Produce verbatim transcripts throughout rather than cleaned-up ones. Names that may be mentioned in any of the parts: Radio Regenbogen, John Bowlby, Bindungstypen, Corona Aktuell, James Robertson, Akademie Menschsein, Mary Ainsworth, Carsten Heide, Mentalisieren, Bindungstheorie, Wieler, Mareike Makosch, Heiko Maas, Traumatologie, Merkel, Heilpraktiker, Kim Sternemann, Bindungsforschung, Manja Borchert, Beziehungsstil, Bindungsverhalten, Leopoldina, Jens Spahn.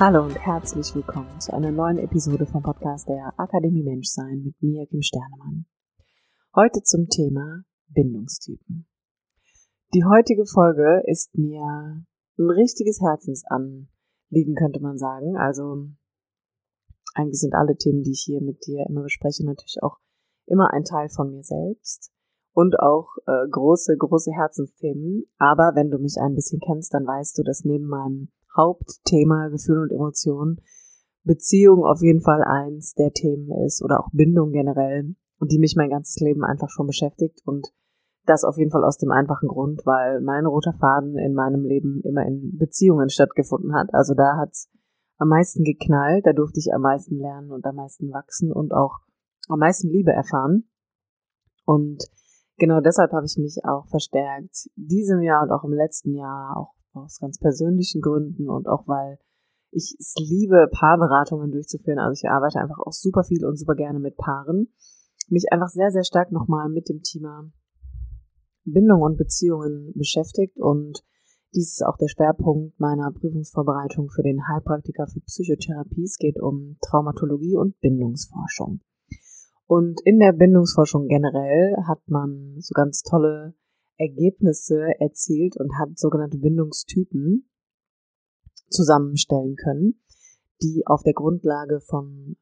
Hallo und herzlich willkommen zu einer neuen Episode vom Podcast der Akademie Menschsein mit mir, Kim Sternemann. Heute zum Thema Bindungstypen. Die heutige Folge ist mir ein richtiges Herzensanliegen, könnte man sagen. Also eigentlich sind alle Themen, die ich hier mit dir immer bespreche, natürlich auch immer ein Teil von mir selbst und auch äh, große, große Herzensthemen. Aber wenn du mich ein bisschen kennst, dann weißt du, dass neben meinem Hauptthema Gefühle und Emotionen Beziehung auf jeden Fall eins der Themen ist oder auch Bindung generell und die mich mein ganzes Leben einfach schon beschäftigt und das auf jeden Fall aus dem einfachen Grund, weil mein roter Faden in meinem Leben immer in Beziehungen stattgefunden hat. Also da hat es am meisten geknallt, da durfte ich am meisten lernen und am meisten wachsen und auch am meisten Liebe erfahren. Und genau deshalb habe ich mich auch verstärkt diesem Jahr und auch im letzten Jahr auch aus ganz persönlichen Gründen und auch weil ich es liebe, Paarberatungen durchzuführen. Also ich arbeite einfach auch super viel und super gerne mit Paaren. Mich einfach sehr, sehr stark nochmal mit dem Thema Bindung und Beziehungen beschäftigt und dies ist auch der Schwerpunkt meiner Prüfungsvorbereitung für den Heilpraktiker für Psychotherapie. Es geht um Traumatologie und Bindungsforschung. Und in der Bindungsforschung generell hat man so ganz tolle Ergebnisse erzielt und hat sogenannte Bindungstypen zusammenstellen können, die auf der Grundlage von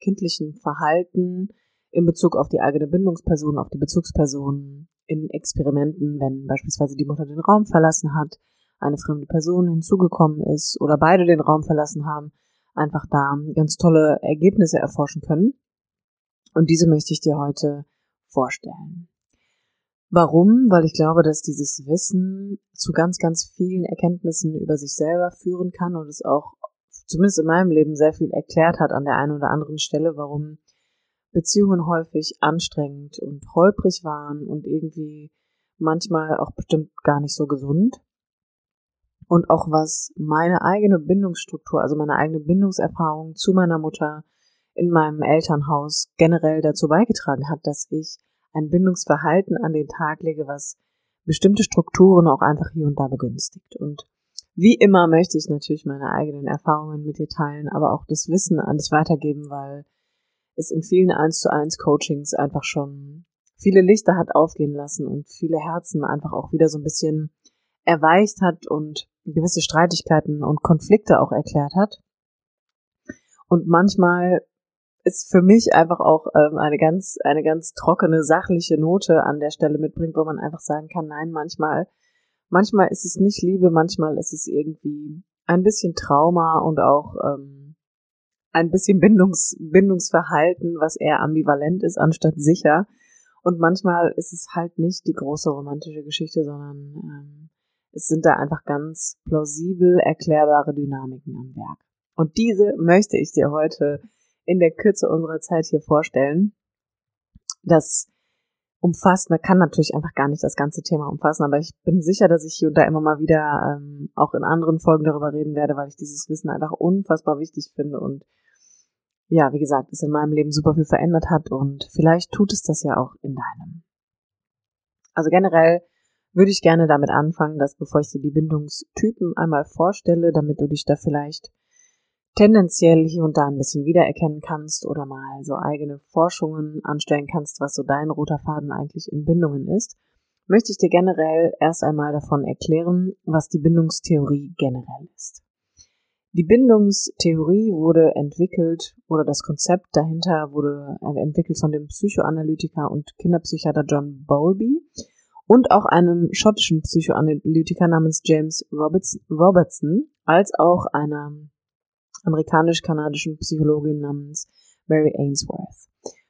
kindlichem Verhalten in Bezug auf die eigene Bindungsperson, auf die Bezugsperson in Experimenten, wenn beispielsweise die Mutter den Raum verlassen hat, eine fremde Person hinzugekommen ist oder beide den Raum verlassen haben, einfach da ganz tolle Ergebnisse erforschen können. Und diese möchte ich dir heute vorstellen. Warum? Weil ich glaube, dass dieses Wissen zu ganz, ganz vielen Erkenntnissen über sich selber führen kann und es auch, zumindest in meinem Leben, sehr viel erklärt hat an der einen oder anderen Stelle, warum Beziehungen häufig anstrengend und holprig waren und irgendwie manchmal auch bestimmt gar nicht so gesund. Und auch was meine eigene Bindungsstruktur, also meine eigene Bindungserfahrung zu meiner Mutter in meinem Elternhaus generell dazu beigetragen hat, dass ich ein Bindungsverhalten an den Tag lege, was bestimmte Strukturen auch einfach hier und da begünstigt. Und wie immer möchte ich natürlich meine eigenen Erfahrungen mit dir teilen, aber auch das Wissen an dich weitergeben, weil es in vielen eins zu eins Coachings einfach schon viele Lichter hat aufgehen lassen und viele Herzen einfach auch wieder so ein bisschen erweicht hat und gewisse Streitigkeiten und Konflikte auch erklärt hat. Und manchmal ist für mich einfach auch ähm, eine ganz eine ganz trockene, sachliche Note an der Stelle mitbringt, wo man einfach sagen kann, nein, manchmal manchmal ist es nicht Liebe, manchmal ist es irgendwie ein bisschen Trauma und auch ähm, ein bisschen Bindungs, Bindungsverhalten, was eher ambivalent ist, anstatt sicher. Und manchmal ist es halt nicht die große romantische Geschichte, sondern ähm, es sind da einfach ganz plausibel erklärbare Dynamiken am Werk. Und diese möchte ich dir heute in der Kürze unserer Zeit hier vorstellen. Das umfasst, man kann natürlich einfach gar nicht das ganze Thema umfassen, aber ich bin sicher, dass ich hier und da immer mal wieder ähm, auch in anderen Folgen darüber reden werde, weil ich dieses Wissen einfach unfassbar wichtig finde und ja, wie gesagt, es in meinem Leben super viel verändert hat und vielleicht tut es das ja auch in deinem. Also generell würde ich gerne damit anfangen, dass bevor ich dir die Bindungstypen einmal vorstelle, damit du dich da vielleicht tendenziell hier und da ein bisschen wiedererkennen kannst oder mal so eigene Forschungen anstellen kannst, was so dein roter Faden eigentlich in Bindungen ist, möchte ich dir generell erst einmal davon erklären, was die Bindungstheorie generell ist. Die Bindungstheorie wurde entwickelt oder das Konzept dahinter wurde entwickelt von dem Psychoanalytiker und Kinderpsychiater John Bowlby und auch einem schottischen Psychoanalytiker namens James Robertson, als auch einer amerikanisch-kanadischen Psychologin namens Mary Ainsworth.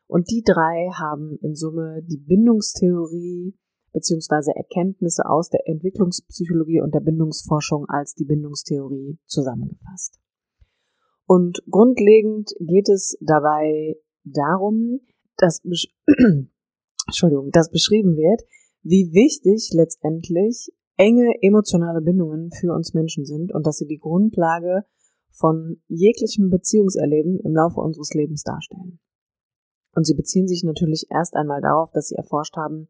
Und die drei haben in Summe die Bindungstheorie bzw. Erkenntnisse aus der Entwicklungspsychologie und der Bindungsforschung als die Bindungstheorie zusammengefasst. Und grundlegend geht es dabei darum, dass, besch Entschuldigung, dass beschrieben wird, wie wichtig letztendlich enge emotionale Bindungen für uns Menschen sind und dass sie die Grundlage von jeglichem Beziehungserleben im Laufe unseres Lebens darstellen. Und sie beziehen sich natürlich erst einmal darauf, dass sie erforscht haben,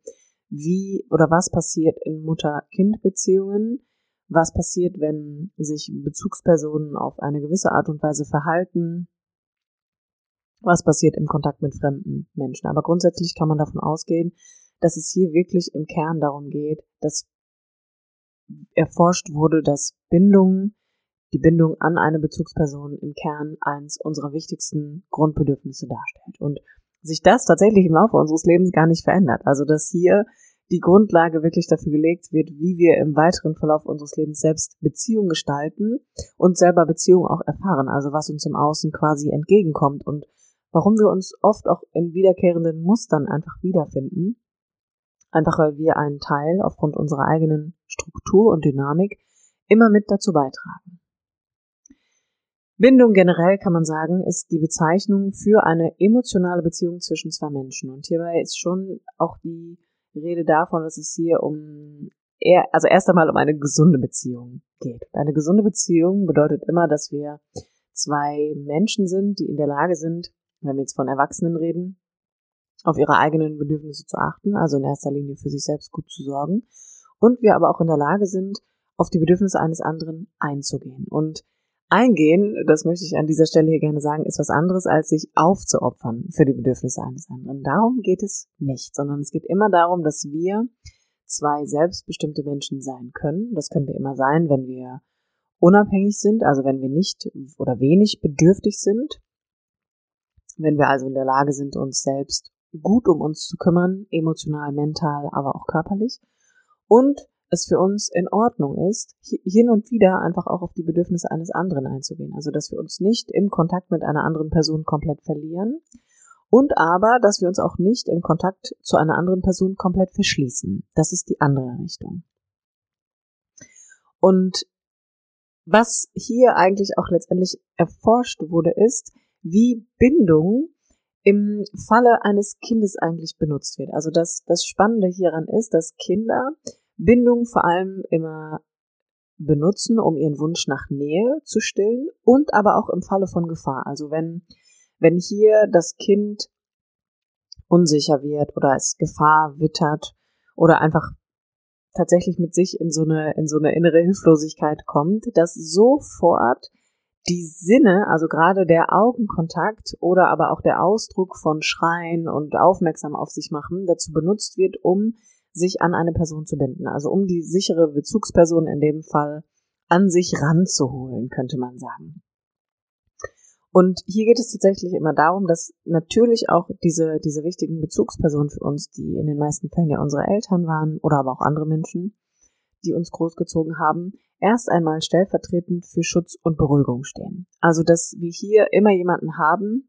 wie oder was passiert in Mutter-Kind-Beziehungen, was passiert, wenn sich Bezugspersonen auf eine gewisse Art und Weise verhalten, was passiert im Kontakt mit fremden Menschen. Aber grundsätzlich kann man davon ausgehen, dass es hier wirklich im Kern darum geht, dass erforscht wurde, dass Bindung, die Bindung an eine Bezugsperson im Kern eines unserer wichtigsten Grundbedürfnisse darstellt und sich das tatsächlich im Laufe unseres Lebens gar nicht verändert. Also dass hier die Grundlage wirklich dafür gelegt wird, wie wir im weiteren Verlauf unseres Lebens selbst Beziehungen gestalten und selber Beziehungen auch erfahren, also was uns im Außen quasi entgegenkommt und warum wir uns oft auch in wiederkehrenden Mustern einfach wiederfinden, einfach weil wir einen Teil aufgrund unserer eigenen Struktur und Dynamik immer mit dazu beitragen. Bindung generell, kann man sagen, ist die Bezeichnung für eine emotionale Beziehung zwischen zwei Menschen. Und hierbei ist schon auch die Rede davon, dass es hier um eher, also erst einmal um eine gesunde Beziehung geht. Eine gesunde Beziehung bedeutet immer, dass wir zwei Menschen sind, die in der Lage sind, wenn wir jetzt von Erwachsenen reden, auf ihre eigenen Bedürfnisse zu achten, also in erster Linie für sich selbst gut zu sorgen. Und wir aber auch in der Lage sind, auf die Bedürfnisse eines anderen einzugehen. Und eingehen, das möchte ich an dieser Stelle hier gerne sagen, ist was anderes, als sich aufzuopfern für die Bedürfnisse eines anderen. Darum geht es nicht, sondern es geht immer darum, dass wir zwei selbstbestimmte Menschen sein können. Das können wir immer sein, wenn wir unabhängig sind, also wenn wir nicht oder wenig bedürftig sind. Wenn wir also in der Lage sind, uns selbst gut um uns zu kümmern, emotional, mental, aber auch körperlich. Und es für uns in Ordnung ist, hin und wieder einfach auch auf die Bedürfnisse eines anderen einzugehen. Also, dass wir uns nicht im Kontakt mit einer anderen Person komplett verlieren und aber, dass wir uns auch nicht im Kontakt zu einer anderen Person komplett verschließen. Das ist die andere Richtung. Und was hier eigentlich auch letztendlich erforscht wurde, ist, wie Bindung im Falle eines Kindes eigentlich benutzt wird. Also, das, das Spannende hieran ist, dass Kinder Bindung vor allem immer benutzen, um ihren Wunsch nach Nähe zu stillen und aber auch im Falle von Gefahr. Also wenn, wenn hier das Kind unsicher wird oder es Gefahr wittert oder einfach tatsächlich mit sich in so eine, in so eine innere Hilflosigkeit kommt, dass sofort die Sinne, also gerade der Augenkontakt oder aber auch der Ausdruck von Schreien und aufmerksam auf sich machen, dazu benutzt wird, um sich an eine Person zu binden, also um die sichere Bezugsperson in dem Fall an sich ranzuholen, könnte man sagen. Und hier geht es tatsächlich immer darum, dass natürlich auch diese, diese wichtigen Bezugspersonen für uns, die in den meisten Fällen ja unsere Eltern waren oder aber auch andere Menschen, die uns großgezogen haben, erst einmal stellvertretend für Schutz und Beruhigung stehen. Also, dass wir hier immer jemanden haben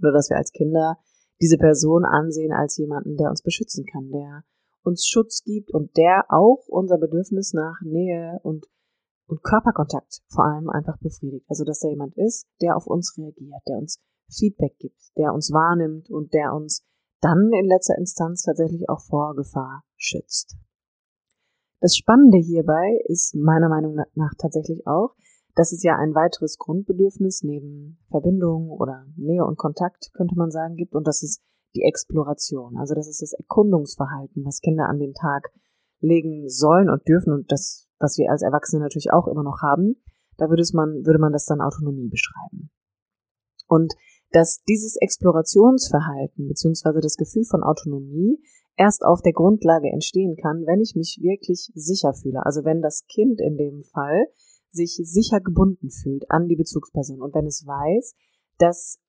oder dass wir als Kinder diese Person ansehen als jemanden, der uns beschützen kann, der uns Schutz gibt und der auch unser Bedürfnis nach Nähe und, und Körperkontakt vor allem einfach befriedigt. Also dass da jemand ist, der auf uns reagiert, der uns Feedback gibt, der uns wahrnimmt und der uns dann in letzter Instanz tatsächlich auch vor Gefahr schützt. Das Spannende hierbei ist meiner Meinung nach tatsächlich auch, dass es ja ein weiteres Grundbedürfnis neben Verbindung oder Nähe und Kontakt, könnte man sagen, gibt. Und das ist die Exploration. Also das ist das Erkundungsverhalten, was Kinder an den Tag legen sollen und dürfen und das, was wir als Erwachsene natürlich auch immer noch haben. Da würde es man, würde man das dann Autonomie beschreiben. Und dass dieses Explorationsverhalten beziehungsweise das Gefühl von Autonomie erst auf der Grundlage entstehen kann, wenn ich mich wirklich sicher fühle. Also wenn das Kind in dem Fall sich sicher gebunden fühlt an die Bezugsperson und wenn es weiß, dass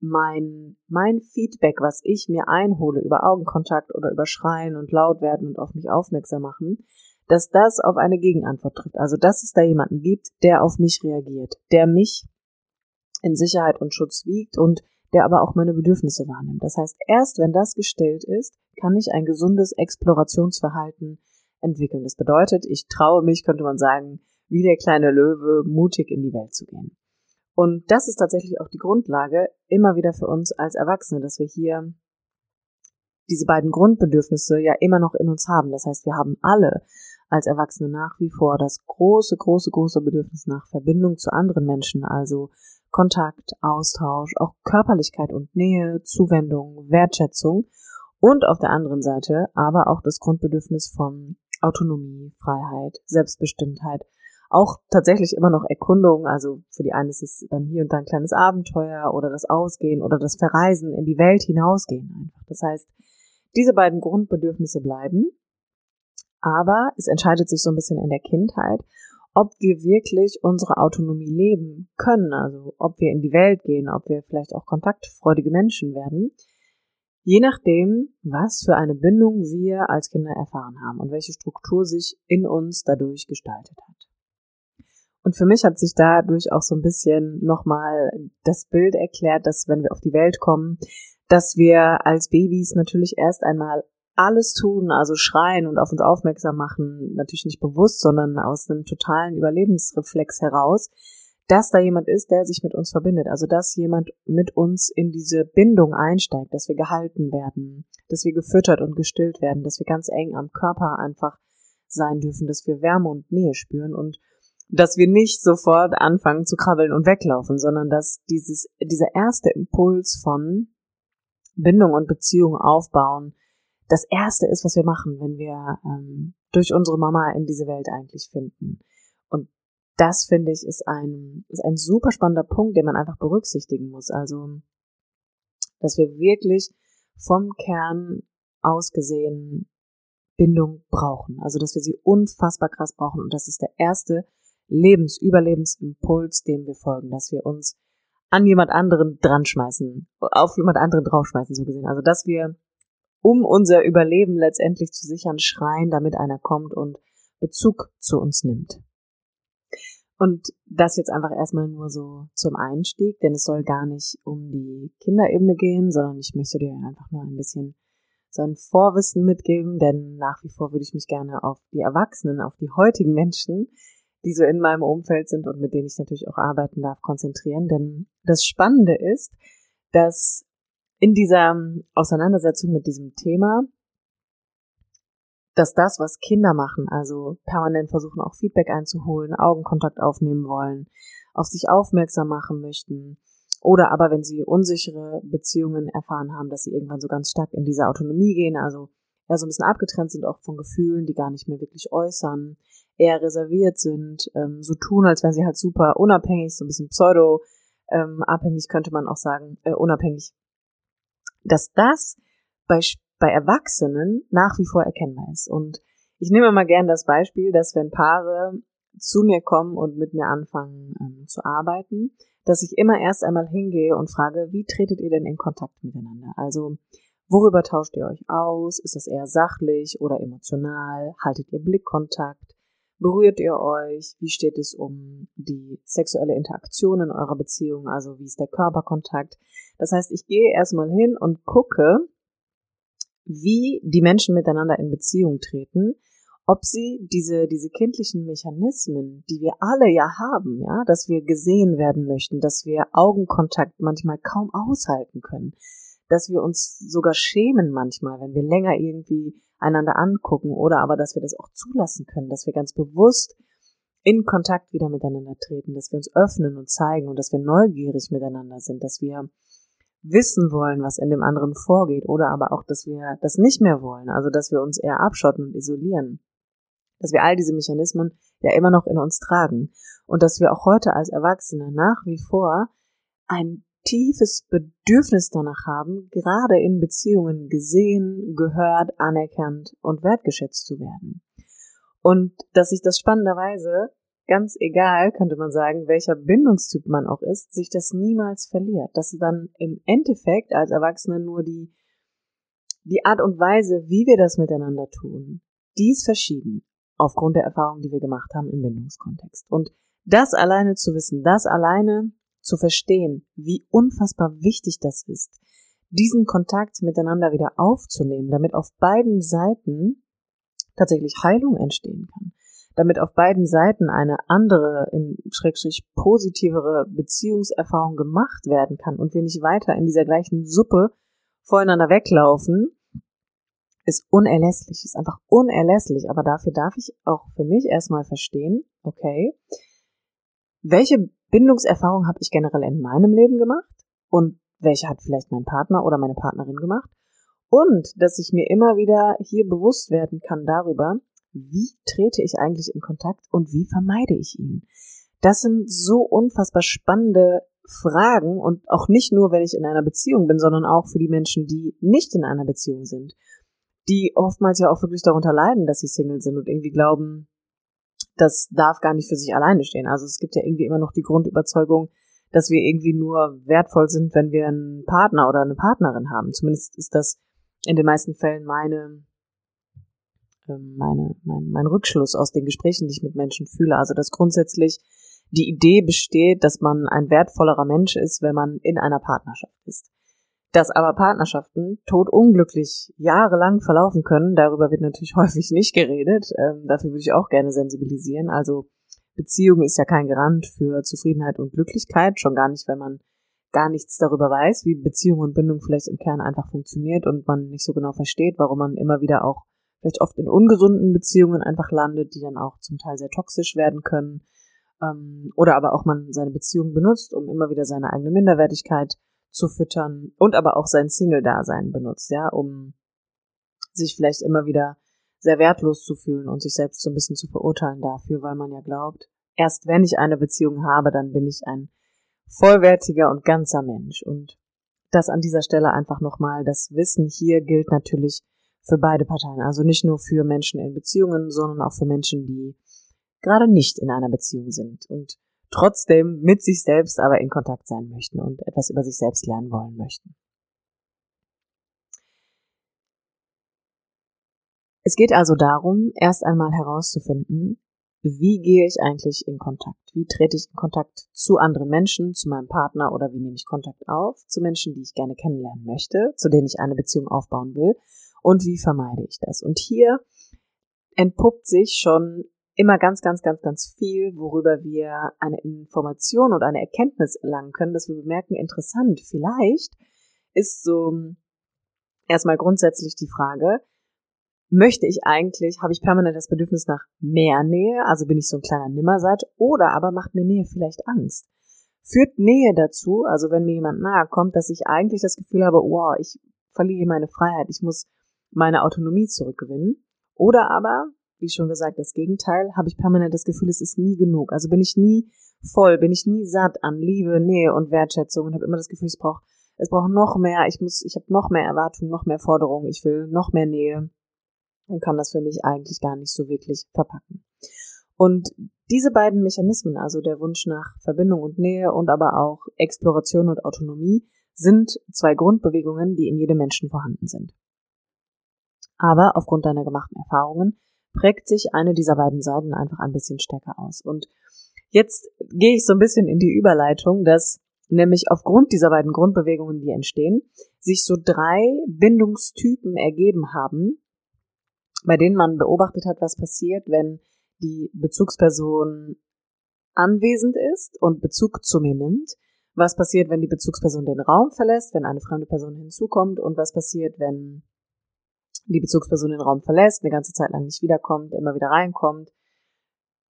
mein, mein Feedback, was ich mir einhole über Augenkontakt oder über Schreien und laut werden und auf mich aufmerksam machen, dass das auf eine Gegenantwort trifft. Also, dass es da jemanden gibt, der auf mich reagiert, der mich in Sicherheit und Schutz wiegt und der aber auch meine Bedürfnisse wahrnimmt. Das heißt, erst wenn das gestillt ist, kann ich ein gesundes Explorationsverhalten entwickeln. Das bedeutet, ich traue mich, könnte man sagen, wie der kleine Löwe, mutig in die Welt zu gehen. Und das ist tatsächlich auch die Grundlage immer wieder für uns als Erwachsene, dass wir hier diese beiden Grundbedürfnisse ja immer noch in uns haben. Das heißt, wir haben alle als Erwachsene nach wie vor das große, große, große Bedürfnis nach Verbindung zu anderen Menschen, also Kontakt, Austausch, auch Körperlichkeit und Nähe, Zuwendung, Wertschätzung und auf der anderen Seite aber auch das Grundbedürfnis von Autonomie, Freiheit, Selbstbestimmtheit, auch tatsächlich immer noch Erkundung, also für die einen ist es dann hier und da ein kleines Abenteuer oder das Ausgehen oder das Verreisen, in die Welt hinausgehen einfach. Das heißt, diese beiden Grundbedürfnisse bleiben, aber es entscheidet sich so ein bisschen in der Kindheit, ob wir wirklich unsere Autonomie leben können, also ob wir in die Welt gehen, ob wir vielleicht auch kontaktfreudige Menschen werden, je nachdem, was für eine Bindung wir als Kinder erfahren haben und welche Struktur sich in uns dadurch gestaltet hat. Und für mich hat sich dadurch auch so ein bisschen nochmal das Bild erklärt, dass wenn wir auf die Welt kommen, dass wir als Babys natürlich erst einmal alles tun, also schreien und auf uns aufmerksam machen, natürlich nicht bewusst, sondern aus einem totalen Überlebensreflex heraus, dass da jemand ist, der sich mit uns verbindet, also dass jemand mit uns in diese Bindung einsteigt, dass wir gehalten werden, dass wir gefüttert und gestillt werden, dass wir ganz eng am Körper einfach sein dürfen, dass wir Wärme und Nähe spüren und dass wir nicht sofort anfangen zu krabbeln und weglaufen, sondern dass dieses dieser erste Impuls von Bindung und Beziehung aufbauen das Erste ist, was wir machen, wenn wir ähm, durch unsere Mama in diese Welt eigentlich finden. Und das, finde ich, ist ein, ist ein super spannender Punkt, den man einfach berücksichtigen muss. Also, dass wir wirklich vom Kern aus gesehen Bindung brauchen. Also, dass wir sie unfassbar krass brauchen. Und das ist der erste Lebens-Überlebensimpuls, dem wir folgen, dass wir uns an jemand anderen dran schmeißen, auf jemand anderen draufschmeißen, so gesehen. Also, dass wir, um unser Überleben letztendlich zu sichern, schreien, damit einer kommt und Bezug zu uns nimmt. Und das jetzt einfach erstmal nur so zum Einstieg, denn es soll gar nicht um die Kinderebene gehen, sondern ich möchte dir einfach nur ein bisschen so ein Vorwissen mitgeben, denn nach wie vor würde ich mich gerne auf die Erwachsenen, auf die heutigen Menschen, die so in meinem Umfeld sind und mit denen ich natürlich auch arbeiten darf, konzentrieren. Denn das Spannende ist, dass in dieser Auseinandersetzung mit diesem Thema, dass das, was Kinder machen, also permanent versuchen, auch Feedback einzuholen, Augenkontakt aufnehmen wollen, auf sich aufmerksam machen möchten oder aber, wenn sie unsichere Beziehungen erfahren haben, dass sie irgendwann so ganz stark in diese Autonomie gehen, also eher so ein bisschen abgetrennt sind auch von Gefühlen, die gar nicht mehr wirklich äußern, eher reserviert sind, so tun, als wären sie halt super unabhängig, so ein bisschen pseudo-abhängig könnte man auch sagen, äh, unabhängig. Dass das bei, bei Erwachsenen nach wie vor erkennbar ist. Und ich nehme immer gerne das Beispiel, dass wenn Paare zu mir kommen und mit mir anfangen ähm, zu arbeiten, dass ich immer erst einmal hingehe und frage, wie tretet ihr denn in Kontakt miteinander? Also worüber tauscht ihr euch aus? Ist das eher sachlich oder emotional? Haltet ihr Blickkontakt? Berührt ihr euch? Wie steht es um die sexuelle Interaktion in eurer Beziehung? Also wie ist der Körperkontakt? Das heißt, ich gehe erstmal hin und gucke, wie die Menschen miteinander in Beziehung treten, ob sie diese, diese kindlichen Mechanismen, die wir alle ja haben, ja, dass wir gesehen werden möchten, dass wir Augenkontakt manchmal kaum aushalten können, dass wir uns sogar schämen manchmal, wenn wir länger irgendwie einander angucken oder aber, dass wir das auch zulassen können, dass wir ganz bewusst in Kontakt wieder miteinander treten, dass wir uns öffnen und zeigen und dass wir neugierig miteinander sind, dass wir wissen wollen, was in dem anderen vorgeht oder aber auch, dass wir das nicht mehr wollen, also dass wir uns eher abschotten und isolieren, dass wir all diese Mechanismen ja immer noch in uns tragen und dass wir auch heute als Erwachsene nach wie vor ein tiefes Bedürfnis danach haben, gerade in Beziehungen gesehen, gehört, anerkannt und wertgeschätzt zu werden. Und dass sich das spannenderweise, ganz egal, könnte man sagen, welcher Bindungstyp man auch ist, sich das niemals verliert. Dass dann im Endeffekt als Erwachsene nur die, die Art und Weise, wie wir das miteinander tun, die ist verschieden, aufgrund der Erfahrungen, die wir gemacht haben im Bindungskontext. Und das alleine zu wissen, das alleine zu verstehen, wie unfassbar wichtig das ist, diesen Kontakt miteinander wieder aufzunehmen, damit auf beiden Seiten tatsächlich Heilung entstehen kann, damit auf beiden Seiten eine andere, in Schrägstrich positivere Beziehungserfahrung gemacht werden kann und wir nicht weiter in dieser gleichen Suppe voreinander weglaufen, ist unerlässlich, ist einfach unerlässlich. Aber dafür darf ich auch für mich erstmal verstehen, okay, welche Bindungserfahrung habe ich generell in meinem Leben gemacht und welche hat vielleicht mein Partner oder meine Partnerin gemacht? Und dass ich mir immer wieder hier bewusst werden kann darüber, wie trete ich eigentlich in Kontakt und wie vermeide ich ihn? Das sind so unfassbar spannende Fragen und auch nicht nur, wenn ich in einer Beziehung bin, sondern auch für die Menschen, die nicht in einer Beziehung sind, die oftmals ja auch wirklich darunter leiden, dass sie Single sind und irgendwie glauben, das darf gar nicht für sich alleine stehen. Also es gibt ja irgendwie immer noch die Grundüberzeugung, dass wir irgendwie nur wertvoll sind, wenn wir einen Partner oder eine Partnerin haben. Zumindest ist das in den meisten Fällen meine, meine, mein, mein Rückschluss aus den Gesprächen, die ich mit Menschen fühle. Also dass grundsätzlich die Idee besteht, dass man ein wertvollerer Mensch ist, wenn man in einer Partnerschaft ist. Dass aber Partnerschaften todunglücklich jahrelang verlaufen können, darüber wird natürlich häufig nicht geredet. Ähm, dafür würde ich auch gerne sensibilisieren. Also Beziehung ist ja kein Garant für Zufriedenheit und Glücklichkeit, schon gar nicht, wenn man gar nichts darüber weiß, wie Beziehung und Bindung vielleicht im Kern einfach funktioniert und man nicht so genau versteht, warum man immer wieder auch vielleicht oft in ungesunden Beziehungen einfach landet, die dann auch zum Teil sehr toxisch werden können. Ähm, oder aber auch man seine Beziehung benutzt, um immer wieder seine eigene Minderwertigkeit zu füttern und aber auch sein Single-Dasein benutzt, ja, um sich vielleicht immer wieder sehr wertlos zu fühlen und sich selbst so ein bisschen zu verurteilen dafür, weil man ja glaubt, erst wenn ich eine Beziehung habe, dann bin ich ein vollwertiger und ganzer Mensch. Und das an dieser Stelle einfach nochmal, das Wissen hier gilt natürlich für beide Parteien, also nicht nur für Menschen in Beziehungen, sondern auch für Menschen, die gerade nicht in einer Beziehung sind und trotzdem mit sich selbst aber in Kontakt sein möchten und etwas über sich selbst lernen wollen möchten. Es geht also darum, erst einmal herauszufinden, wie gehe ich eigentlich in Kontakt? Wie trete ich in Kontakt zu anderen Menschen, zu meinem Partner oder wie nehme ich Kontakt auf? Zu Menschen, die ich gerne kennenlernen möchte, zu denen ich eine Beziehung aufbauen will und wie vermeide ich das? Und hier entpuppt sich schon immer ganz, ganz, ganz, ganz viel, worüber wir eine Information oder eine Erkenntnis erlangen können, dass wir bemerken, interessant, vielleicht ist so erstmal grundsätzlich die Frage, möchte ich eigentlich, habe ich permanent das Bedürfnis nach mehr Nähe, also bin ich so ein kleiner Nimmersatt, oder aber macht mir Nähe vielleicht Angst? Führt Nähe dazu, also wenn mir jemand nahe kommt, dass ich eigentlich das Gefühl habe, wow, ich verliere meine Freiheit, ich muss meine Autonomie zurückgewinnen, oder aber, wie schon gesagt, das Gegenteil, habe ich permanent das Gefühl, es ist nie genug. Also bin ich nie voll, bin ich nie satt an Liebe, Nähe und Wertschätzung und habe immer das Gefühl, es braucht, es braucht noch mehr, ich muss, ich habe noch mehr Erwartungen, noch mehr Forderungen, ich will noch mehr Nähe und kann das für mich eigentlich gar nicht so wirklich verpacken. Und diese beiden Mechanismen, also der Wunsch nach Verbindung und Nähe und aber auch Exploration und Autonomie, sind zwei Grundbewegungen, die in jedem Menschen vorhanden sind. Aber aufgrund deiner gemachten Erfahrungen prägt sich eine dieser beiden Seiten einfach ein bisschen stärker aus. Und jetzt gehe ich so ein bisschen in die Überleitung, dass nämlich aufgrund dieser beiden Grundbewegungen, die entstehen, sich so drei Bindungstypen ergeben haben, bei denen man beobachtet hat, was passiert, wenn die Bezugsperson anwesend ist und Bezug zu mir nimmt, was passiert, wenn die Bezugsperson den Raum verlässt, wenn eine fremde Person hinzukommt und was passiert, wenn die Bezugsperson den Raum verlässt, eine ganze Zeit lang nicht wiederkommt, immer wieder reinkommt,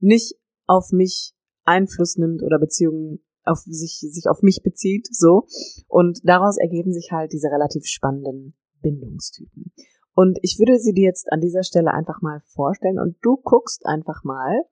nicht auf mich Einfluss nimmt oder Beziehungen auf sich, sich auf mich bezieht, so. Und daraus ergeben sich halt diese relativ spannenden Bindungstypen. Und ich würde sie dir jetzt an dieser Stelle einfach mal vorstellen und du guckst einfach mal,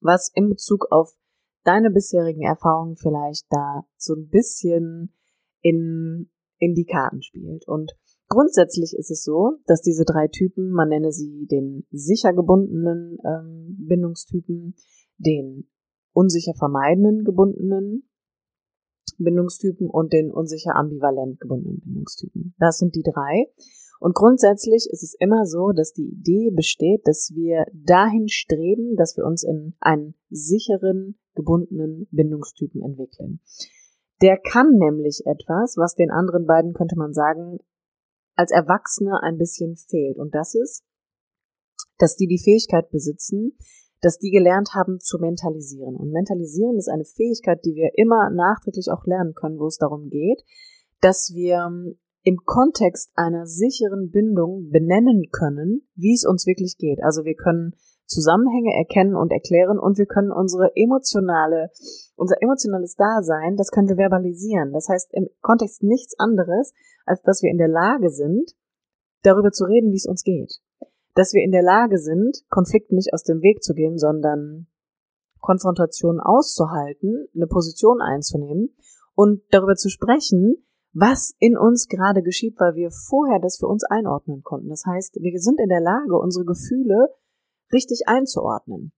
was in Bezug auf deine bisherigen Erfahrungen vielleicht da so ein bisschen in, in die Karten spielt. Und grundsätzlich ist es so, dass diese drei Typen, man nenne sie den sicher gebundenen ähm, Bindungstypen, den unsicher vermeidenden gebundenen Bindungstypen und den unsicher ambivalent gebundenen Bindungstypen. Das sind die drei. Und grundsätzlich ist es immer so, dass die Idee besteht, dass wir dahin streben, dass wir uns in einen sicheren gebundenen Bindungstypen entwickeln. Der kann nämlich etwas, was den anderen beiden, könnte man sagen, als Erwachsene ein bisschen fehlt. Und das ist, dass die die Fähigkeit besitzen, dass die gelernt haben zu mentalisieren. Und mentalisieren ist eine Fähigkeit, die wir immer nachträglich auch lernen können, wo es darum geht, dass wir im Kontext einer sicheren Bindung benennen können, wie es uns wirklich geht. Also wir können Zusammenhänge erkennen und erklären und wir können unsere emotionale, unser emotionales Dasein, das können wir verbalisieren. Das heißt im Kontext nichts anderes, als dass wir in der Lage sind, darüber zu reden, wie es uns geht. Dass wir in der Lage sind, Konflikten nicht aus dem Weg zu gehen, sondern Konfrontationen auszuhalten, eine Position einzunehmen und darüber zu sprechen, was in uns gerade geschieht, weil wir vorher das für uns einordnen konnten. Das heißt, wir sind in der Lage, unsere Gefühle richtig einzuordnen,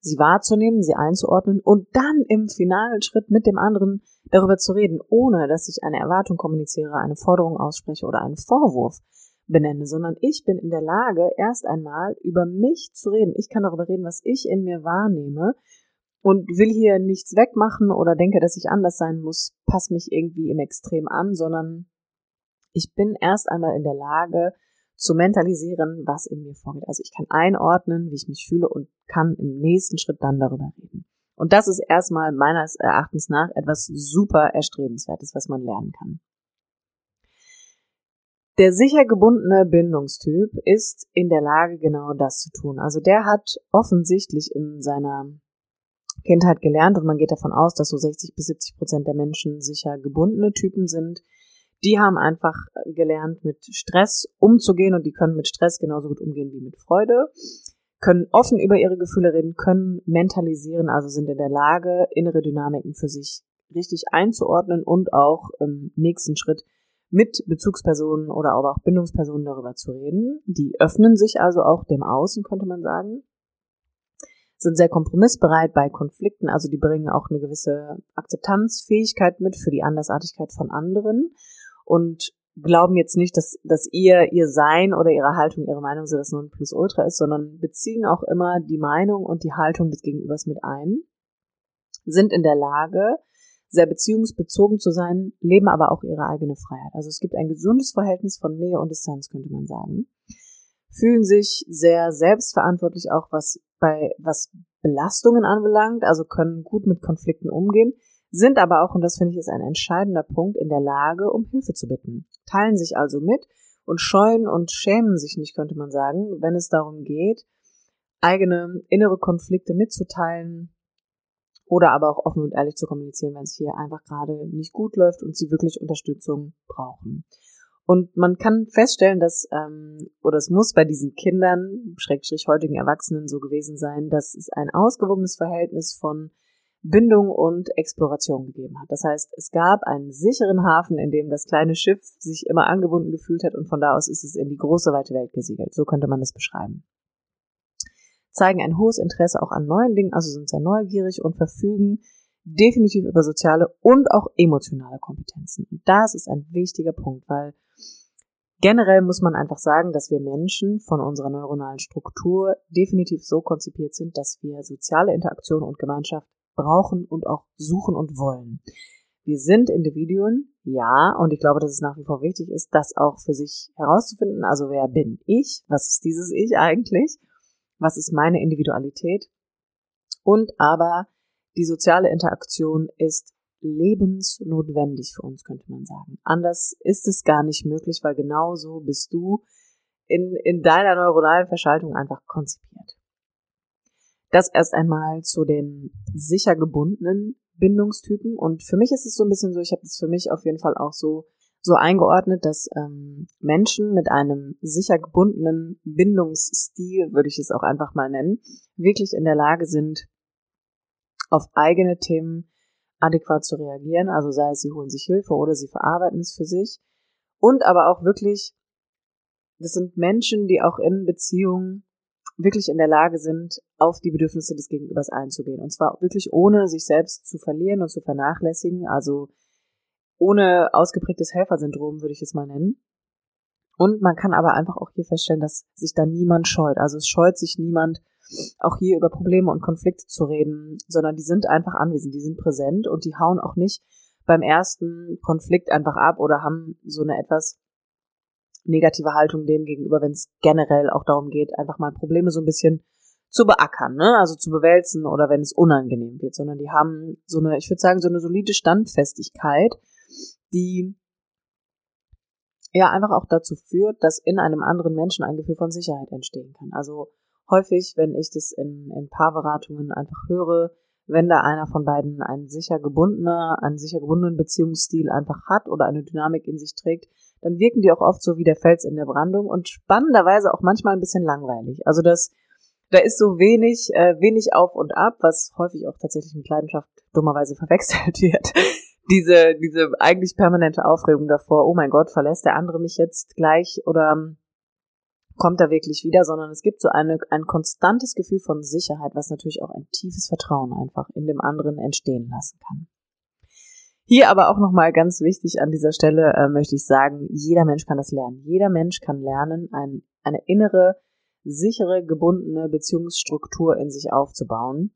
sie wahrzunehmen, sie einzuordnen und dann im finalen Schritt mit dem anderen darüber zu reden, ohne dass ich eine Erwartung kommuniziere, eine Forderung ausspreche oder einen Vorwurf benenne, sondern ich bin in der Lage, erst einmal über mich zu reden. Ich kann darüber reden, was ich in mir wahrnehme und will hier nichts wegmachen oder denke, dass ich anders sein muss, passe mich irgendwie im Extrem an, sondern ich bin erst einmal in der Lage, zu mentalisieren, was in mir vorgeht. Also ich kann einordnen, wie ich mich fühle und kann im nächsten Schritt dann darüber reden. Und das ist erstmal meines Erachtens nach etwas super Erstrebenswertes, was man lernen kann. Der sicher gebundene Bindungstyp ist in der Lage, genau das zu tun. Also der hat offensichtlich in seiner Kindheit gelernt und man geht davon aus, dass so sechzig bis siebzig Prozent der Menschen sicher gebundene Typen sind. Die haben einfach gelernt, mit Stress umzugehen und die können mit Stress genauso gut umgehen wie mit Freude, können offen über ihre Gefühle reden, können mentalisieren, also sind in der Lage, innere Dynamiken für sich richtig einzuordnen und auch im nächsten Schritt mit Bezugspersonen oder aber auch Bindungspersonen darüber zu reden. Die öffnen sich also auch dem Außen, könnte man sagen, sind sehr kompromissbereit bei Konflikten, also die bringen auch eine gewisse Akzeptanzfähigkeit mit für die Andersartigkeit von anderen. Und glauben jetzt nicht, dass, dass ihr, ihr Sein oder ihre Haltung, ihre Meinung so das Nonplusultra ist, sondern beziehen auch immer die Meinung und die Haltung des Gegenübers mit ein, sind in der Lage, sehr beziehungsbezogen zu sein, leben aber auch ihre eigene Freiheit. Also es gibt ein gesundes Verhältnis von Nähe und Distanz, könnte man sagen. Fühlen sich sehr selbstverantwortlich auch, was bei, was Belastungen anbelangt, also können gut mit Konflikten umgehen. Sind aber auch, und das finde ich ist ein entscheidender Punkt, in der Lage, um Hilfe zu bitten. Teilen sich also mit und scheuen und schämen sich nicht, könnte man sagen, wenn es darum geht, eigene innere Konflikte mitzuteilen oder aber auch offen und ehrlich zu kommunizieren, wenn es hier einfach gerade nicht gut läuft und sie wirklich Unterstützung brauchen. Und man kann feststellen, dass, ähm, oder es muss bei diesen Kindern, Schrägstrich heutigen Erwachsenen so gewesen sein, dass es ein ausgewogenes Verhältnis von Bindung und Exploration gegeben hat. Das heißt, es gab einen sicheren Hafen, in dem das kleine Schiff sich immer angebunden gefühlt hat und von da aus ist es in die große, weite Welt gesegelt. So könnte man das beschreiben. Zeigen ein hohes Interesse auch an neuen Dingen, also sind sehr neugierig und verfügen definitiv über soziale und auch emotionale Kompetenzen. Und das ist ein wichtiger Punkt, weil generell muss man einfach sagen, dass wir Menschen von unserer neuronalen Struktur definitiv so konzipiert sind, dass wir soziale Interaktion und Gemeinschaft brauchen und auch suchen und wollen. Wir sind Individuen, ja, und ich glaube, dass es nach wie vor wichtig ist, das auch für sich herauszufinden. Also wer bin ich? Was ist dieses Ich eigentlich? Was ist meine Individualität? Und aber die soziale Interaktion ist lebensnotwendig für uns, könnte man sagen. Anders ist es gar nicht möglich, weil genauso bist du in, in deiner neuronalen Verschaltung einfach konzipiert. Das erst einmal zu den sicher gebundenen Bindungstypen. Und für mich ist es so ein bisschen so, ich habe das für mich auf jeden Fall auch so so eingeordnet, dass ähm, Menschen mit einem sicher gebundenen Bindungsstil, würde ich es auch einfach mal nennen, wirklich in der Lage sind, auf eigene Themen adäquat zu reagieren. Also sei es, sie holen sich Hilfe oder sie verarbeiten es für sich. Und aber auch wirklich, das sind Menschen, die auch in Beziehungen wirklich in der Lage sind, auf die Bedürfnisse des Gegenübers einzugehen. Und zwar wirklich ohne sich selbst zu verlieren und zu vernachlässigen, also ohne ausgeprägtes Helfersyndrom, würde ich es mal nennen. Und man kann aber einfach auch hier feststellen, dass sich da niemand scheut. Also es scheut sich niemand, auch hier über Probleme und Konflikte zu reden, sondern die sind einfach anwesend, die sind präsent und die hauen auch nicht beim ersten Konflikt einfach ab oder haben so eine etwas negative Haltung dem gegenüber, wenn es generell auch darum geht, einfach mal Probleme so ein bisschen zu beackern, ne? Also zu bewälzen oder wenn es unangenehm wird, sondern die haben so eine, ich würde sagen, so eine solide Standfestigkeit, die ja einfach auch dazu führt, dass in einem anderen Menschen ein Gefühl von Sicherheit entstehen kann. Also häufig, wenn ich das in, in Paarberatungen einfach höre, wenn da einer von beiden einen sicher gebundener, einen sicher gebundenen Beziehungsstil einfach hat oder eine Dynamik in sich trägt, dann wirken die auch oft so wie der Fels in der Brandung und spannenderweise auch manchmal ein bisschen langweilig. Also das, da ist so wenig, äh, wenig auf und ab, was häufig auch tatsächlich mit Leidenschaft dummerweise verwechselt wird. Diese, diese eigentlich permanente Aufregung davor, oh mein Gott, verlässt der andere mich jetzt gleich oder kommt er wirklich wieder, sondern es gibt so eine, ein konstantes Gefühl von Sicherheit, was natürlich auch ein tiefes Vertrauen einfach in dem anderen entstehen lassen kann. Hier aber auch nochmal ganz wichtig an dieser Stelle äh, möchte ich sagen, jeder Mensch kann das lernen. Jeder Mensch kann lernen, ein, eine innere, sichere, gebundene Beziehungsstruktur in sich aufzubauen.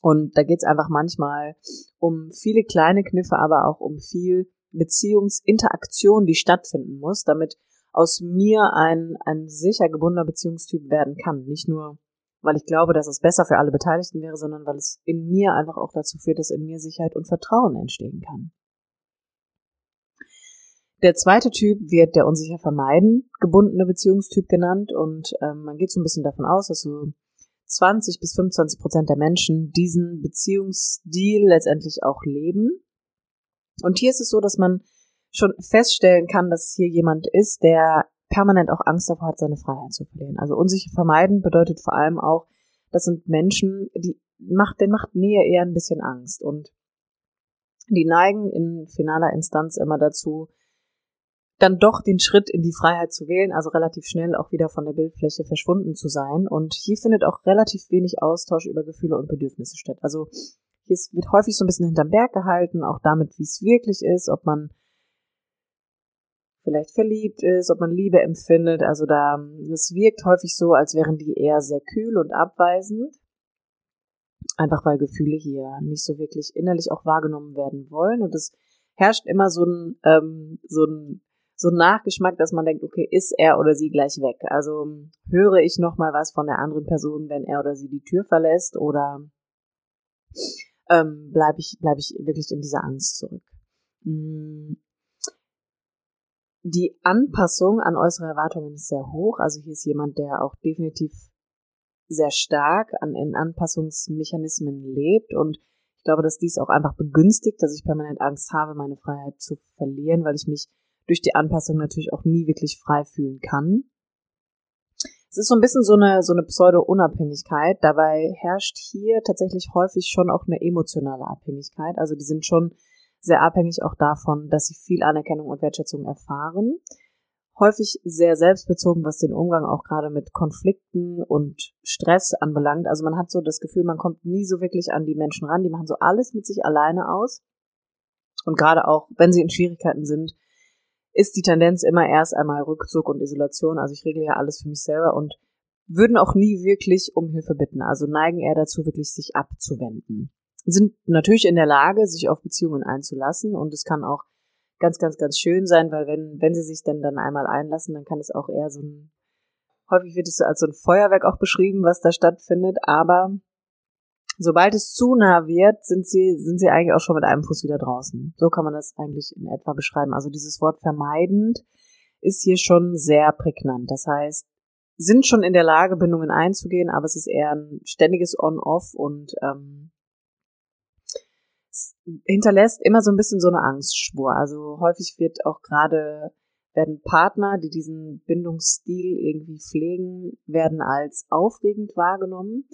Und da geht es einfach manchmal um viele kleine Kniffe, aber auch um viel Beziehungsinteraktion, die stattfinden muss, damit aus mir ein, ein sicher gebundener Beziehungstyp werden kann. Nicht nur, weil ich glaube, dass es besser für alle Beteiligten wäre, sondern weil es in mir einfach auch dazu führt, dass in mir Sicherheit und Vertrauen entstehen kann. Der zweite Typ wird der unsicher vermeiden gebundene Beziehungstyp genannt und ähm, man geht so ein bisschen davon aus, dass so zwanzig bis fünfundzwanzig Prozent der Menschen diesen Beziehungsstil letztendlich auch leben. Und hier ist es so, dass man schon feststellen kann, dass hier jemand ist, der permanent auch Angst davor hat, seine Freiheit zu verlieren. Also unsicher vermeiden bedeutet vor allem auch, das sind Menschen, die macht, denen macht Nähe eher ein bisschen Angst. Und die neigen in finaler Instanz immer dazu, dann doch den Schritt in die Freiheit zu wählen, also relativ schnell auch wieder von der Bildfläche verschwunden zu sein. Und hier findet auch relativ wenig Austausch über Gefühle und Bedürfnisse statt. Also hier wird häufig so ein bisschen hinterm Berg gehalten, auch damit, wie es wirklich ist, ob man vielleicht verliebt ist, ob man Liebe empfindet. Also da, es wirkt häufig so, als wären die eher sehr kühl und abweisend. Einfach weil Gefühle hier nicht so wirklich innerlich auch wahrgenommen werden wollen. Und es herrscht immer so ein, ähm, so ein, so ein Nachgeschmack, dass man denkt, okay, ist er oder sie gleich weg? Also höre ich nochmal was von der anderen Person, wenn er oder sie die Tür verlässt oder ähm, bleibe ich, bleib ich wirklich in dieser Angst zurück? Hm. Die Anpassung an äußere Erwartungen ist sehr hoch. Also hier ist jemand, der auch definitiv sehr stark an in Anpassungsmechanismen lebt. Und ich glaube, dass dies auch einfach begünstigt, dass ich permanent Angst habe, meine Freiheit zu verlieren, weil ich mich durch die Anpassung natürlich auch nie wirklich frei fühlen kann. Es ist so ein bisschen so eine, so eine Pseudo-Unabhängigkeit. Dabei herrscht hier tatsächlich häufig schon auch eine emotionale Abhängigkeit. Also die sind schon sehr abhängig auch davon, dass sie viel Anerkennung und Wertschätzung erfahren. Häufig sehr selbstbezogen, was den Umgang auch gerade mit Konflikten und Stress anbelangt. Also man hat so das Gefühl, man kommt nie so wirklich an die Menschen ran. Die machen so alles mit sich alleine aus. Und gerade auch, wenn sie in Schwierigkeiten sind, ist die Tendenz immer erst einmal Rückzug und Isolation. Also ich regle ja alles für mich selber und würden auch nie wirklich um Hilfe bitten. Also neigen eher dazu, wirklich sich abzuwenden. Sind natürlich in der Lage, sich auf Beziehungen einzulassen und es kann auch ganz, ganz, ganz schön sein, weil wenn wenn sie sich denn dann einmal einlassen, dann kann es auch eher so ein, häufig wird es als so ein Feuerwerk auch beschrieben, was da stattfindet, aber sobald es zu nah wird, sind sie sind sie eigentlich auch schon mit einem Fuß wieder draußen. So kann man das eigentlich in etwa beschreiben. Also dieses Wort vermeidend ist hier schon sehr prägnant. Das heißt, sind schon in der Lage, Bindungen einzugehen, aber es ist eher ein ständiges On-Off und ähm, hinterlässt immer so ein bisschen so eine Angstspur. Also häufig wird auch gerade, werden Partner, die diesen Bindungsstil irgendwie pflegen, werden als aufregend wahrgenommen.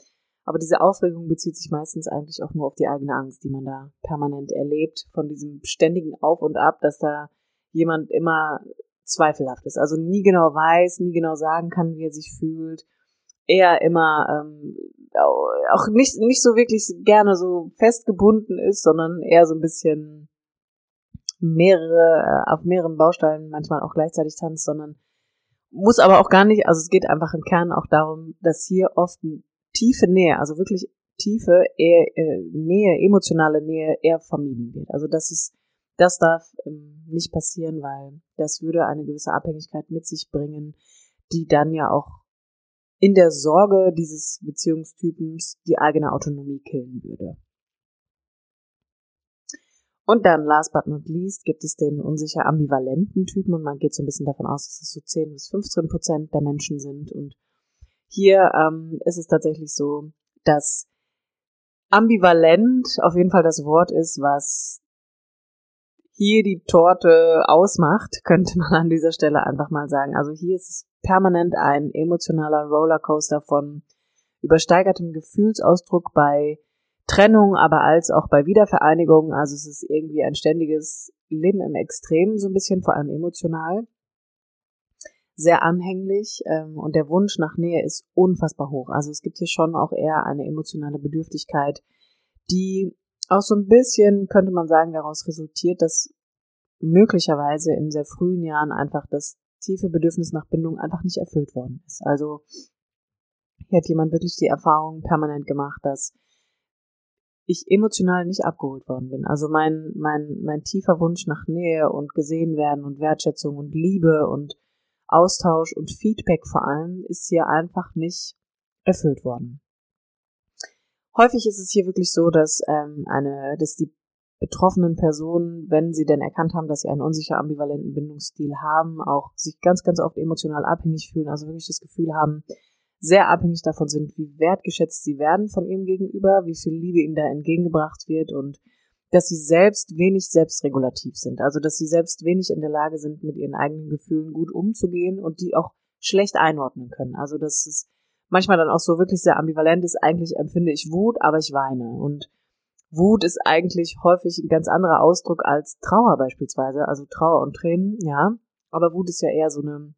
Aber diese Aufregung bezieht sich meistens eigentlich auch nur auf die eigene Angst, die man da permanent erlebt, von diesem ständigen Auf und Ab, dass da jemand immer zweifelhaft ist. Also nie genau weiß, nie genau sagen kann, wie er sich fühlt. Eher immer ähm, auch nicht, nicht so wirklich gerne so festgebunden ist, sondern eher so ein bisschen mehrere, auf mehreren Bausteinen manchmal auch gleichzeitig tanzt, sondern muss aber auch gar nicht, also es geht einfach im Kern auch darum, dass hier oft tiefe Nähe, also wirklich tiefe eher, äh, Nähe, emotionale Nähe eher vermieden wird. Also das ist, das darf ähm, nicht passieren, weil das würde eine gewisse Abhängigkeit mit sich bringen, die dann ja auch in der Sorge dieses Beziehungstypens die eigene Autonomie killen würde. Und dann, last but not least, gibt es den unsicher ambivalenten Typen und man geht so ein bisschen davon aus, dass es so zehn bis fünfzehn Prozent der Menschen sind. Und hier ähm, ist es tatsächlich so, dass ambivalent auf jeden Fall das Wort ist, was hier die Torte ausmacht, könnte man an dieser Stelle einfach mal sagen. Also hier ist es permanent ein emotionaler Rollercoaster von übersteigertem Gefühlsausdruck bei Trennung, aber als auch bei Wiedervereinigung. Also es ist irgendwie ein ständiges Leben im Extrem, so ein bisschen, vor allem emotional. Sehr anhänglich ähm, und der Wunsch nach Nähe ist unfassbar hoch. Also es gibt hier schon auch eher eine emotionale Bedürftigkeit, die auch so ein bisschen, könnte man sagen, daraus resultiert, dass möglicherweise in sehr frühen Jahren einfach das tiefe Bedürfnis nach Bindung einfach nicht erfüllt worden ist. Also hier hat jemand wirklich die Erfahrung permanent gemacht, dass ich emotional nicht abgeholt worden bin. Also mein, mein, mein tiefer Wunsch nach Nähe und gesehen werden und Wertschätzung und Liebe und Austausch und Feedback vor allem ist hier einfach nicht erfüllt worden. Häufig ist es hier wirklich so, dass ähm, eine, dass die betroffenen Personen, wenn sie denn erkannt haben, dass sie einen unsicher ambivalenten Bindungsstil haben, auch sich ganz, ganz oft emotional abhängig fühlen, also wirklich das Gefühl haben, sehr abhängig davon sind, wie wertgeschätzt sie werden von ihrem Gegenüber, wie viel Liebe ihnen da entgegengebracht wird und dass sie selbst wenig selbstregulativ sind, also dass sie selbst wenig in der Lage sind, mit ihren eigenen Gefühlen gut umzugehen und die auch schlecht einordnen können. Also dass es manchmal dann auch so wirklich sehr ambivalent ist, eigentlich empfinde ich Wut, aber ich weine. Und Wut ist eigentlich häufig ein ganz anderer Ausdruck als Trauer beispielsweise, also Trauer und Tränen, ja, aber Wut ist ja eher so eine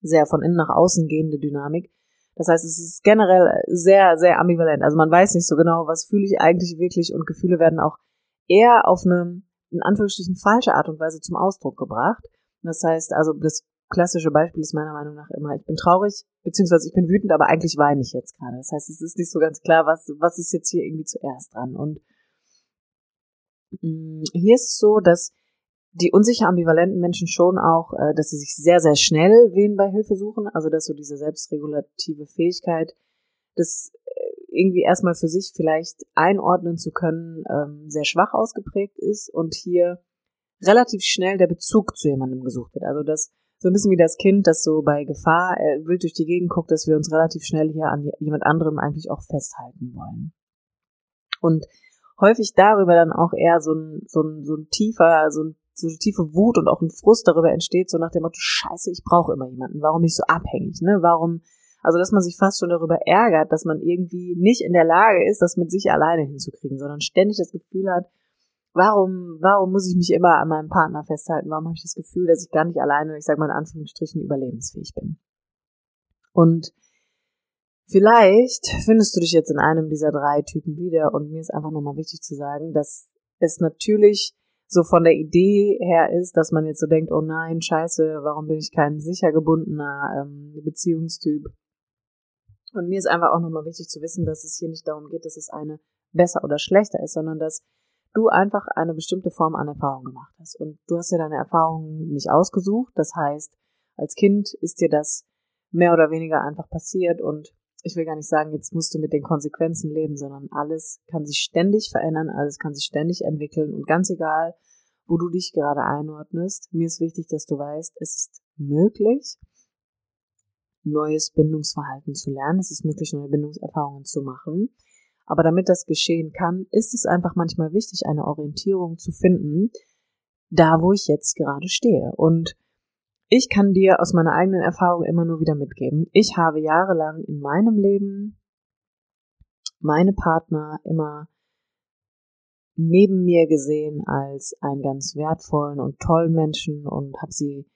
sehr von innen nach außen gehende Dynamik. Das heißt, es ist generell sehr, sehr ambivalent. Also man weiß nicht so genau, was fühle ich eigentlich wirklich und Gefühle werden auch eher auf eine, in Anführungsstrichen, falsche Art und Weise zum Ausdruck gebracht. Das heißt, also das klassische Beispiel ist meiner Meinung nach immer, ich bin traurig, beziehungsweise ich bin wütend, aber eigentlich weine ich jetzt gerade. Das heißt, es ist nicht so ganz klar, was, was ist jetzt hier irgendwie zuerst dran. Und mh, hier ist es so, dass die unsicher ambivalenten Menschen schon auch, äh, dass sie sich sehr, sehr schnell wen bei Hilfe suchen, also dass so diese selbstregulative Fähigkeit, das irgendwie erstmal für sich vielleicht einordnen zu können, ähm, sehr schwach ausgeprägt ist und hier relativ schnell der Bezug zu jemandem gesucht wird. Also das so ein bisschen wie das Kind, das so bei Gefahr äh, wild durch die Gegend guckt, dass wir uns relativ schnell hier an jemand anderem eigentlich auch festhalten wollen. Und häufig darüber dann auch eher so ein, so ein, so ein tiefer, so ein so eine tiefe Wut und auch ein Frust darüber entsteht, so nach dem Motto, scheiße, ich brauche immer jemanden, warum bin ich so abhängig, ne, warum, also dass man sich fast schon darüber ärgert, dass man irgendwie nicht in der Lage ist, das mit sich alleine hinzukriegen, sondern ständig das Gefühl hat, warum, warum muss ich mich immer an meinem Partner festhalten, warum habe ich das Gefühl, dass ich gar nicht alleine, ich sage mal in Anführungsstrichen, überlebensfähig bin. Und vielleicht findest du dich jetzt in einem dieser drei Typen wieder und mir ist einfach nochmal wichtig zu sagen, dass es natürlich so von der Idee her ist, dass man jetzt so denkt, oh nein, scheiße, warum bin ich kein sicher gebundener ähm, Beziehungstyp? Und mir ist einfach auch nochmal wichtig zu wissen, dass es hier nicht darum geht, dass es eine besser oder schlechter ist, sondern dass du einfach eine bestimmte Form an Erfahrung gemacht hast. Und du hast ja deine Erfahrungen nicht ausgesucht, das heißt, als Kind ist dir das mehr oder weniger einfach passiert und ich will gar nicht sagen, jetzt musst du mit den Konsequenzen leben, sondern alles kann sich ständig verändern, alles kann sich ständig entwickeln und ganz egal, wo du dich gerade einordnest, mir ist wichtig, dass du weißt, es ist möglich, neues Bindungsverhalten zu lernen, es ist möglich, neue Bindungserfahrungen zu machen, aber damit das geschehen kann, ist es einfach manchmal wichtig, eine Orientierung zu finden, da wo ich jetzt gerade stehe. Und ich kann dir aus meiner eigenen Erfahrung immer nur wieder mitgeben. Ich habe jahrelang in meinem Leben meine Partner immer neben mir gesehen als einen ganz wertvollen und tollen Menschen und habe sie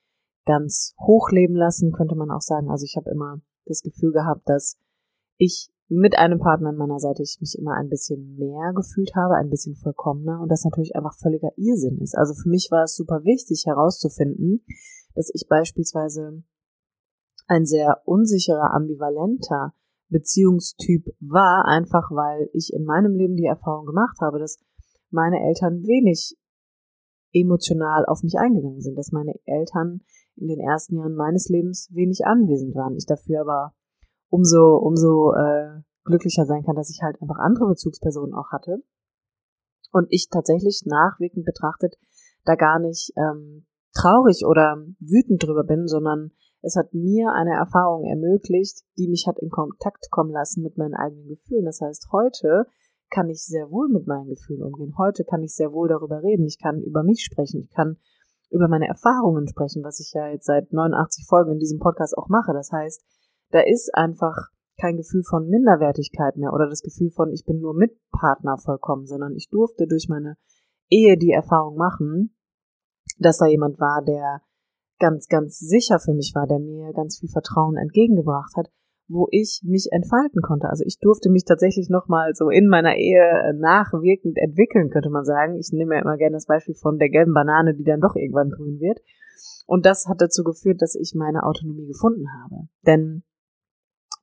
ganz hochleben lassen, könnte man auch sagen. Also ich habe immer das Gefühl gehabt, dass ich mit einem Partner an meiner Seite ich mich immer ein bisschen mehr gefühlt habe, ein bisschen vollkommener und das natürlich einfach völliger Irrsinn ist. Also für mich war es super wichtig herauszufinden, dass ich beispielsweise ein sehr unsicherer, ambivalenter Beziehungstyp war, einfach weil ich in meinem Leben die Erfahrung gemacht habe, dass meine Eltern wenig emotional auf mich eingegangen sind, dass meine Eltern in den ersten Jahren meines Lebens wenig anwesend waren. Ich dafür aber umso, umso äh, glücklicher sein kann, dass ich halt einfach andere Bezugspersonen auch hatte und ich tatsächlich nachwirkend betrachtet da gar nicht ähm, traurig oder wütend drüber bin, sondern es hat mir eine Erfahrung ermöglicht, die mich hat in Kontakt kommen lassen mit meinen eigenen Gefühlen. Das heißt, heute kann ich sehr wohl mit meinen Gefühlen umgehen. Heute kann ich sehr wohl darüber reden. Ich kann über mich sprechen. Ich kann über meine Erfahrungen sprechen, was ich ja jetzt seit neunundachtzig Folgen in diesem Podcast auch mache. Das heißt, da ist einfach kein Gefühl von Minderwertigkeit mehr oder das Gefühl von, ich bin nur Mitpartner vollkommen, sondern ich durfte durch meine Ehe die Erfahrung machen, dass da jemand war, der ganz, ganz sicher für mich war, der mir ganz viel Vertrauen entgegengebracht hat, wo ich mich entfalten konnte. Also ich durfte mich tatsächlich nochmal so in meiner Ehe nachwirkend entwickeln, könnte man sagen. Ich nehme ja immer gerne das Beispiel von der gelben Banane, die dann doch irgendwann grün wird. Und das hat dazu geführt, dass ich meine Autonomie gefunden habe. Denn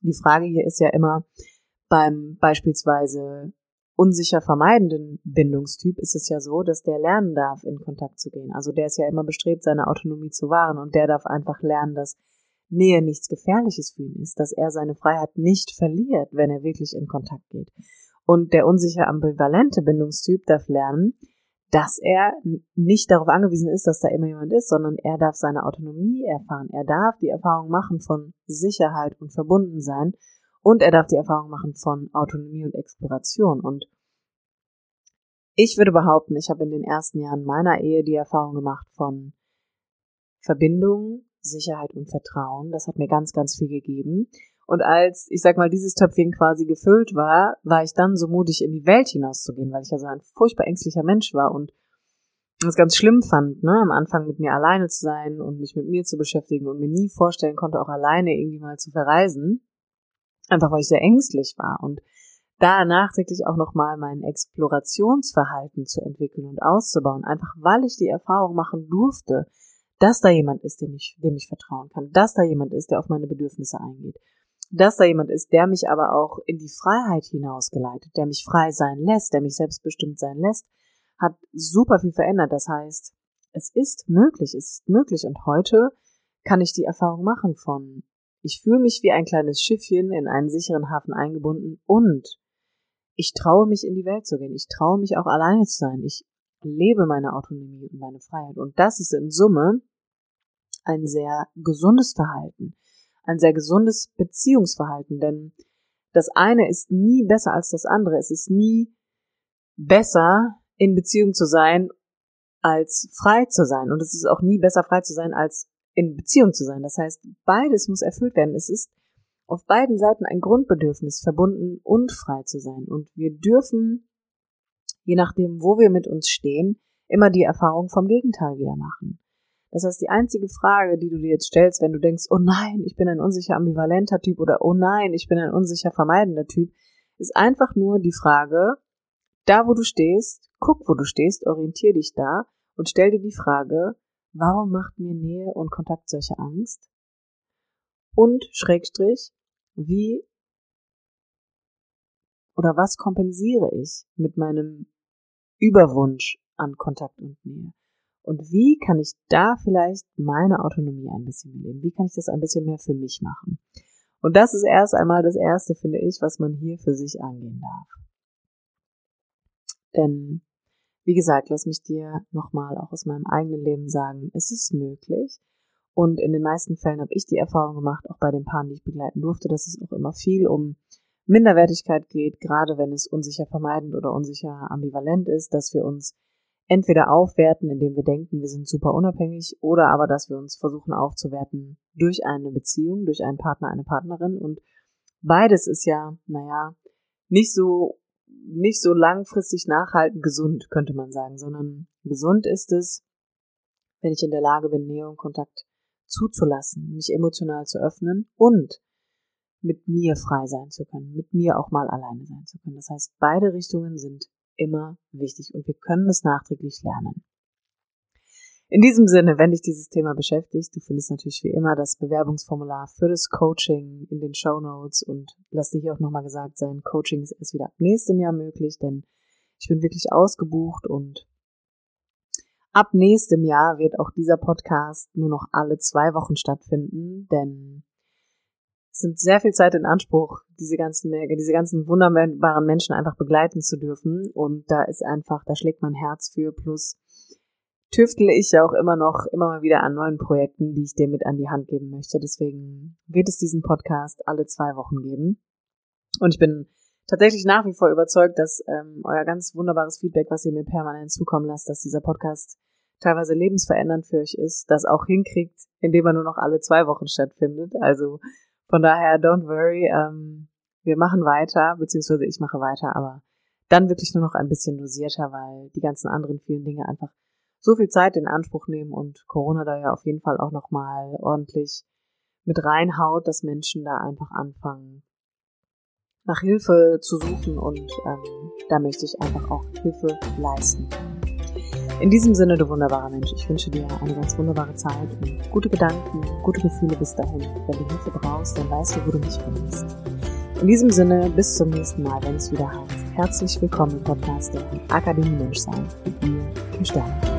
die Frage hier ist ja immer, beim beispielsweise unsicher vermeidenden Bindungstyp ist es ja so, dass der lernen darf, in Kontakt zu gehen. Also der ist ja immer bestrebt, seine Autonomie zu wahren und der darf einfach lernen, dass Nähe nichts Gefährliches für ihn ist, dass er seine Freiheit nicht verliert, wenn er wirklich in Kontakt geht. Und der unsicher ambivalente Bindungstyp darf lernen, dass er nicht darauf angewiesen ist, dass da immer jemand ist, sondern er darf seine Autonomie erfahren. Er darf die Erfahrung machen von Sicherheit und Verbundensein. Und er darf die Erfahrung machen von Autonomie und Exploration. Und ich würde behaupten, ich habe in den ersten Jahren meiner Ehe die Erfahrung gemacht von Verbindung, Sicherheit und Vertrauen. Das hat mir ganz, ganz viel gegeben. Und als, ich sag mal, dieses Töpfchen quasi gefüllt war, war ich dann so mutig, in die Welt hinauszugehen, weil ich ja so ein furchtbar ängstlicher Mensch war und das ganz schlimm fand, ne, am Anfang mit mir alleine zu sein und mich mit mir zu beschäftigen und mir nie vorstellen konnte, auch alleine irgendwie mal zu verreisen. Einfach weil ich sehr ängstlich war und da nachträglich auch nochmal mein Explorationsverhalten zu entwickeln und auszubauen, einfach weil ich die Erfahrung machen durfte, dass da jemand ist, dem ich, dem ich vertrauen kann, dass da jemand ist, der auf meine Bedürfnisse eingeht, dass da jemand ist, der mich aber auch in die Freiheit hinausgeleitet, der mich frei sein lässt, der mich selbstbestimmt sein lässt, hat super viel verändert. Das heißt, es ist möglich, es ist möglich und heute kann ich die Erfahrung machen von: Ich fühle mich wie ein kleines Schiffchen in einen sicheren Hafen eingebunden und ich traue mich, in die Welt zu gehen. Ich traue mich, auch alleine zu sein. Ich lebe meine Autonomie und meine Freiheit. Und das ist in Summe ein sehr gesundes Verhalten, ein sehr gesundes Beziehungsverhalten. Denn das eine ist nie besser als das andere. Es ist nie besser, in Beziehung zu sein, als frei zu sein. Und es ist auch nie besser, frei zu sein, als in Beziehung zu sein. Das heißt, beides muss erfüllt werden. Es ist auf beiden Seiten ein Grundbedürfnis, verbunden und frei zu sein. Und wir dürfen, je nachdem, wo wir mit uns stehen, immer die Erfahrung vom Gegenteil wieder machen. Das heißt, die einzige Frage, die du dir jetzt stellst, wenn du denkst, oh nein, ich bin ein unsicher ambivalenter Typ oder oh nein, ich bin ein unsicher vermeidender Typ, ist einfach nur die Frage, da wo du stehst, guck wo du stehst, orientier dich da und stell dir die Frage, warum macht mir Nähe und Kontakt solche Angst? Und, Schrägstrich, wie oder was kompensiere ich mit meinem Überwunsch an Kontakt und Nähe? Und wie kann ich da vielleicht meine Autonomie ein bisschen leben? Wie kann ich das ein bisschen mehr für mich machen? Und das ist erst einmal das Erste, finde ich, was man hier für sich angehen darf. Denn wie gesagt, lass mich dir nochmal auch aus meinem eigenen Leben sagen, es ist möglich. Und in den meisten Fällen habe ich die Erfahrung gemacht, auch bei den Paaren, die ich begleiten durfte, dass es auch immer viel um Minderwertigkeit geht, gerade wenn es unsicher vermeidend oder unsicher ambivalent ist, dass wir uns entweder aufwerten, indem wir denken, wir sind super unabhängig, oder aber, dass wir uns versuchen aufzuwerten durch eine Beziehung, durch einen Partner, eine Partnerin. Und beides ist ja, naja, nicht so nicht so langfristig nachhaltend gesund, könnte man sagen, sondern gesund ist es, wenn ich in der Lage bin, Nähe und Kontakt zuzulassen, mich emotional zu öffnen und mit mir frei sein zu können, mit mir auch mal alleine sein zu können. Das heißt, beide Richtungen sind immer wichtig und wir können es nachträglich lernen. In diesem Sinne, wenn dich dieses Thema beschäftigt, du findest natürlich wie immer das Bewerbungsformular für das Coaching in den Shownotes, und lass dir hier auch nochmal gesagt sein, Coaching ist erst wieder ab nächstem Jahr möglich, denn ich bin wirklich ausgebucht, und ab nächstem Jahr wird auch dieser Podcast nur noch alle zwei Wochen stattfinden, denn es nimmt sehr viel Zeit in Anspruch, diese ganzen, diese ganzen wunderbaren Menschen einfach begleiten zu dürfen, und da ist einfach, da schlägt mein Herz für, plus tüftle ich ja auch immer noch, immer mal wieder an neuen Projekten, die ich dir mit an die Hand geben möchte. Deswegen wird es diesen Podcast alle zwei Wochen geben. Und ich bin tatsächlich nach wie vor überzeugt, dass ähm, euer ganz wunderbares Feedback, was ihr mir permanent zukommen lasst, dass dieser Podcast teilweise lebensverändernd für euch ist, das auch hinkriegt, indem er nur noch alle zwei Wochen stattfindet. Also von daher, don't worry, ähm, wir machen weiter, beziehungsweise ich mache weiter, aber dann wirklich nur noch ein bisschen dosierter, weil die ganzen anderen vielen Dinge einfach so viel Zeit in Anspruch nehmen und Corona da ja auf jeden Fall auch nochmal ordentlich mit reinhaut, dass Menschen da einfach anfangen, nach Hilfe zu suchen, und ähm, da möchte ich einfach auch Hilfe leisten. In diesem Sinne, du wunderbarer Mensch, ich wünsche dir eine ganz wunderbare Zeit und gute Gedanken, gute Gefühle bis dahin. Wenn du Hilfe brauchst, dann weißt du, wo du mich findest. In diesem Sinne, bis zum nächsten Mal, wenn es wieder heißt. Herzlich willkommen im Podcast der Akademie Menschsein mit mir, Kim Sternemann.